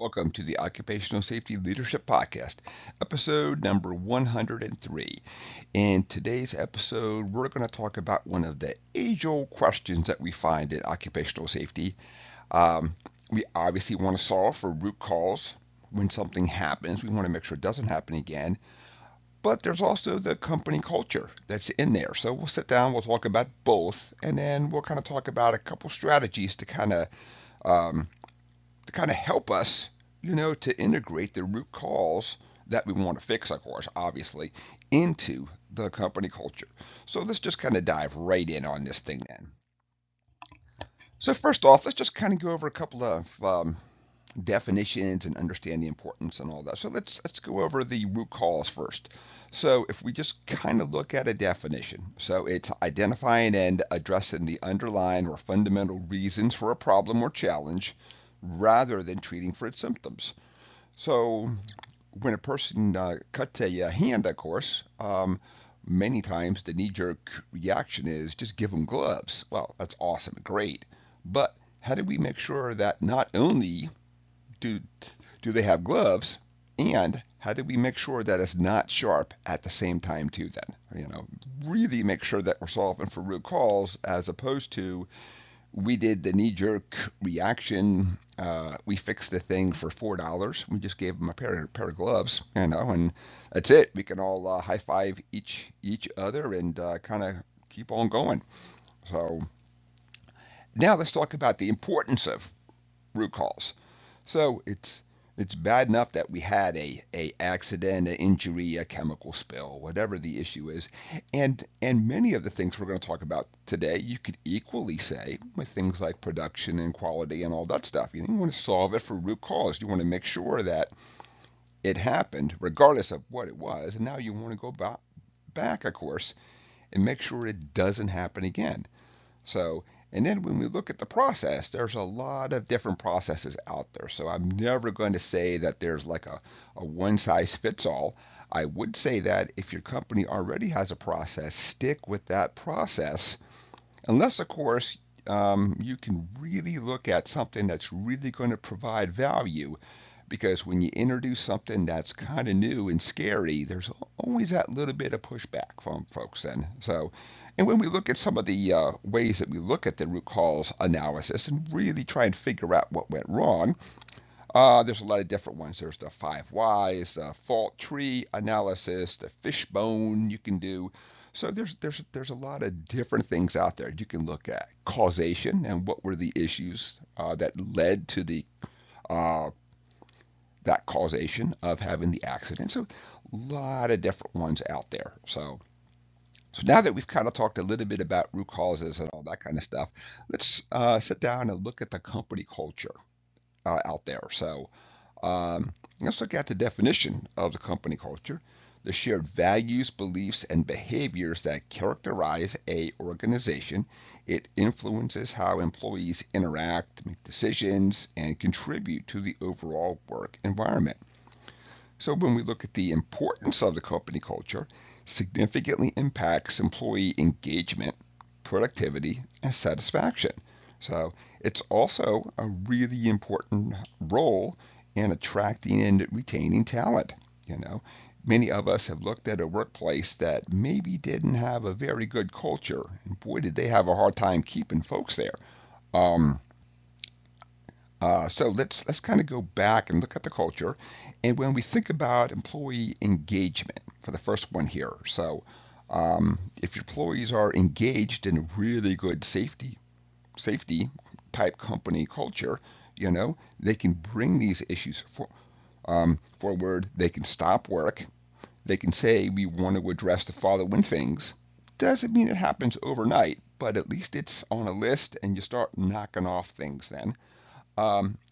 Welcome to the Occupational Safety Leadership Podcast, episode number 103. In today's episode, we're going to talk about one of the age-old questions that we find in occupational safety. We obviously want to solve for root cause. When something happens, we want to make sure it doesn't happen again. But there's also the company culture that's in there. So we'll sit down, we'll talk about both, and then we'll kind of talk about a couple strategies to kind of help us, to integrate the root cause that we want to fix, of course, obviously, into the company culture. So let's just kind of dive right in on this thing then. So first off, let's just kind of go over a couple of definitions and understand the importance and all that. So let's go over the root cause first. So if we just kind of look at a definition, so it's identifying and addressing the underlying or fundamental reasons for a problem or challenge, rather than treating for its symptoms. So when a person cuts a hand, of course, many times the knee-jerk reaction is just give them gloves. Well, that's awesome, great. But how do we make sure that not only do they have gloves, and how do we make sure that it's not sharp at the same time too then? Really make sure that we're solving for root cause as opposed to we did the knee-jerk reaction. We fixed the thing for $4. We just gave them a pair of gloves, and that's it. We can all high-five each other and kind of keep on going. So now let's talk about the importance of root cause. So it's bad enough that we had a accident, an injury, a chemical spill, whatever the issue is. And many of the things we're going to talk about today, you could equally say with things like production and quality and all that stuff. You want to solve it for root cause. You want to make sure that it happened regardless of what it was. And now you want to go back, of course, and make sure it doesn't happen again. And then when we look at the process, there's a lot of different processes out there. So I'm never going to say that there's like a one-size-fits-all. I would say that if your company already has a process, stick with that process. Unless, of course, you can really look at something that's really going to provide value. Because when you introduce something that's kind of new and scary, there's always that little bit of pushback from folks then. And when we look at some of the ways that we look at the root cause analysis and really try and figure out what went wrong, there's a lot of different ones. There's the 5 whys, the fault tree analysis, the fishbone you can do. So there's a lot of different things out there. You can look at causation and what were the issues that led to the that causation of having the accident. So a lot of different ones out there. So now that we've kind of talked a little bit about root causes and all that kind of stuff, let's sit down and look at the company culture out there. So let's look at the definition of the company culture, the shared values, beliefs, and behaviors that characterize an organization. It influences how employees interact, make decisions, and contribute to the overall work environment. So when we look at the importance of the company culture, significantly impacts employee engagement, productivity, and satisfaction. So it's also a really important role in attracting and retaining talent. Many of us have looked at a workplace that maybe didn't have a very good culture, and boy, did they have a hard time keeping folks there. So let's kind of go back and look at the culture. And when we think about employee engagement for the first one here, so if your employees are engaged in a really good safety type company culture, they can bring these issues forward. They can stop work. They can say we want to address the following things. Doesn't mean it happens overnight, but at least it's on a list, and you start knocking off things then.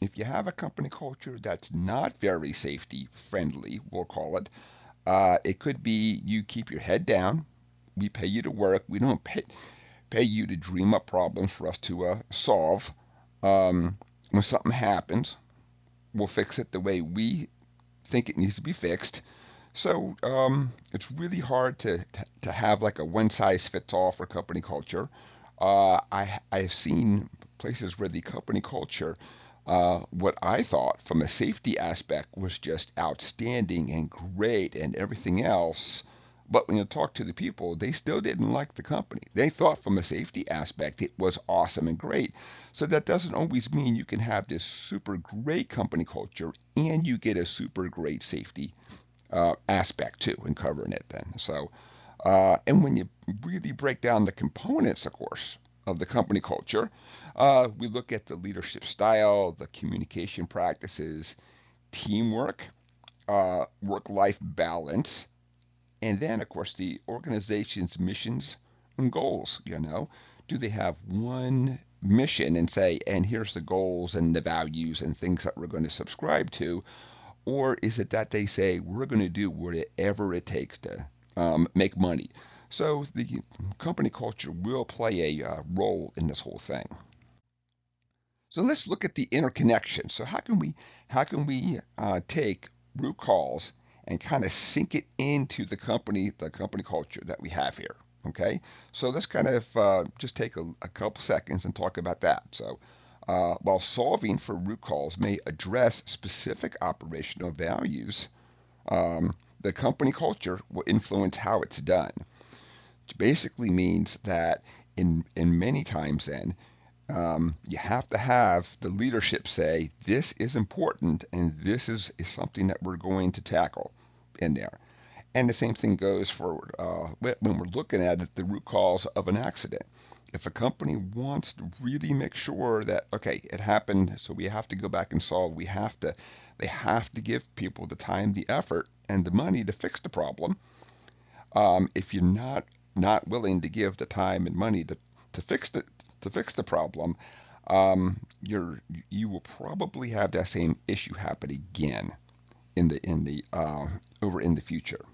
If you have a company culture that's not very safety friendly, we'll call it, it could be you keep your head down. We pay you to work. We don't pay you to dream up problems for us to solve. When something happens, we'll fix it the way we think it needs to be fixed. So it's really hard to have like a one-size-fits-all for company culture. I've seen places where the company culture what I thought from a safety aspect was just outstanding and great and everything else. But when you talk to the people, they still didn't like the company. They thought from a safety aspect it was awesome and great. So that doesn't always mean you can have this super great company culture and you get a super great safety aspect too in covering it then. So, and when you really break down the components, of course, of the company culture, we look at the leadership style, the communication practices, teamwork, work-life balance, and then, of course, the organization's missions and goals, you know. Do they have one mission and say, and here's the goals and the values and things that we're going to subscribe to? Or is it that they say, we're going to do whatever it takes to make money? So the company culture will play a role in this whole thing. So let's look at the interconnection. So how can we take root cause and kind of sink it into the company culture that we have here, okay? So let's kind of just take a couple seconds and talk about that. So while solving for root cause may address specific operational values, the company culture will influence how it's done, which basically means that in many times then, you have to have the leadership say, this is important and this is something that we're going to tackle in there. And the same thing goes for when we're looking at it, the root cause of an accident. If a company wants to really make sure that, okay, it happened, so we have to go back and solve. They have to give people the time, the effort, and the money to fix the problem. If you're not willing to give the time and money to fix the problem, you will probably have that same issue happen again in the future.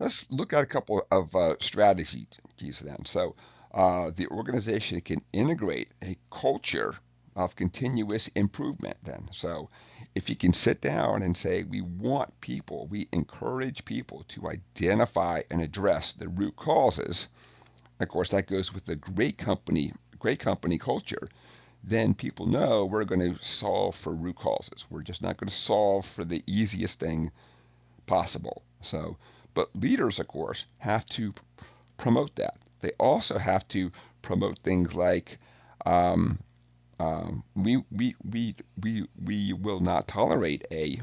Let's look at a couple of strategies then. So the organization can integrate a culture of continuous improvement then. So if you can sit down and say, we encourage people to identify and address the root causes. Of course, that goes with the great company culture. Then people know we're going to solve for root causes. We're just not going to solve for the easiest thing possible. So, but leaders, of course, have to promote that. They also have to promote things like we will not tolerate a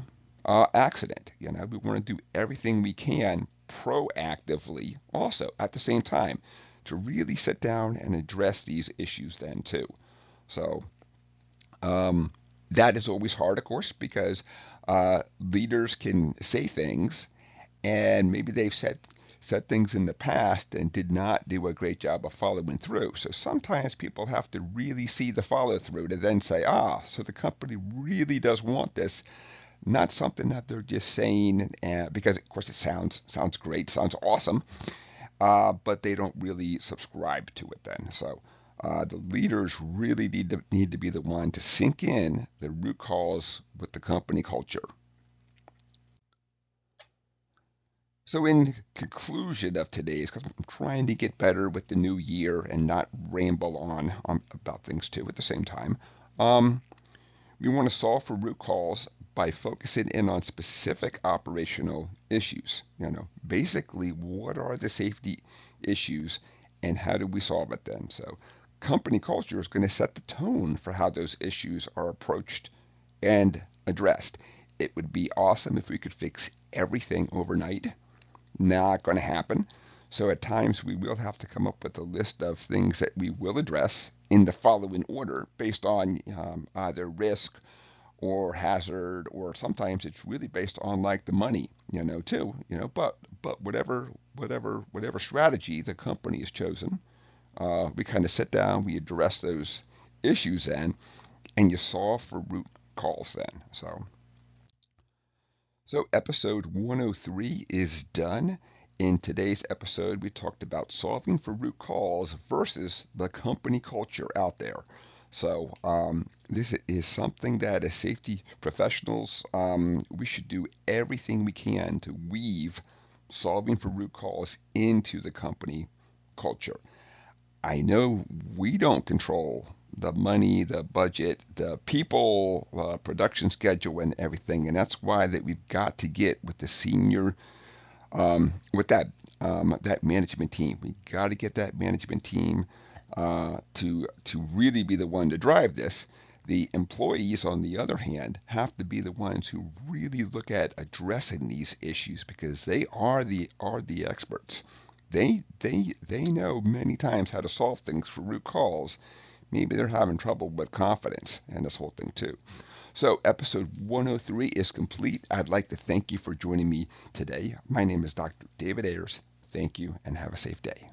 accident. You know, we want to do everything we can proactively also at the same time, to really sit down and address these issues then too. So that is always hard, of course, because leaders can say things and maybe they've said things in the past and did not do a great job of following through. So sometimes people have to really see the follow through to then say, so the company really does want this, not something that they're just saying because, of course, it sounds great, sounds awesome. But they don't really subscribe to it then. So the leaders really need to be the one to sink in the root cause with the company culture. So in conclusion of today's, because I'm trying to get better with the new year and not ramble on about things too at the same time, we want to solve for root cause by focusing in on specific operational issues. You know, basically, what are the safety issues and how do we solve it then? So company culture is going to set the tone for how those issues are approached and addressed. It would be awesome if we could fix everything overnight. Not going to happen. So at times we will have to come up with a list of things that we will address in the following order based on either risk or hazard, or sometimes it's really based on like the money, you know, too, you know, but whatever strategy the company has chosen, we kind of sit down, we address those issues then, and you solve for root cause then. So episode 103 is done. In today's episode, we talked about solving for root cause versus the company culture out there. So this is something that as safety professionals, we should do everything we can to weave solving for root cause into the company culture. I know we don't control the money, the budget, the people, production schedule, and everything. And that's why that we've got to get with the senior, with that management team. We got to get that management team to really be the one to drive this. The employees, on the other hand, have to be the ones who really look at addressing these issues, because they are the experts. They know many times how to solve things for root cause. Maybe they're having trouble with confidence and this whole thing too. So episode 103 is complete. I'd like to thank you for joining me today. My name is Dr. David Ayers. Thank you, and have a safe day.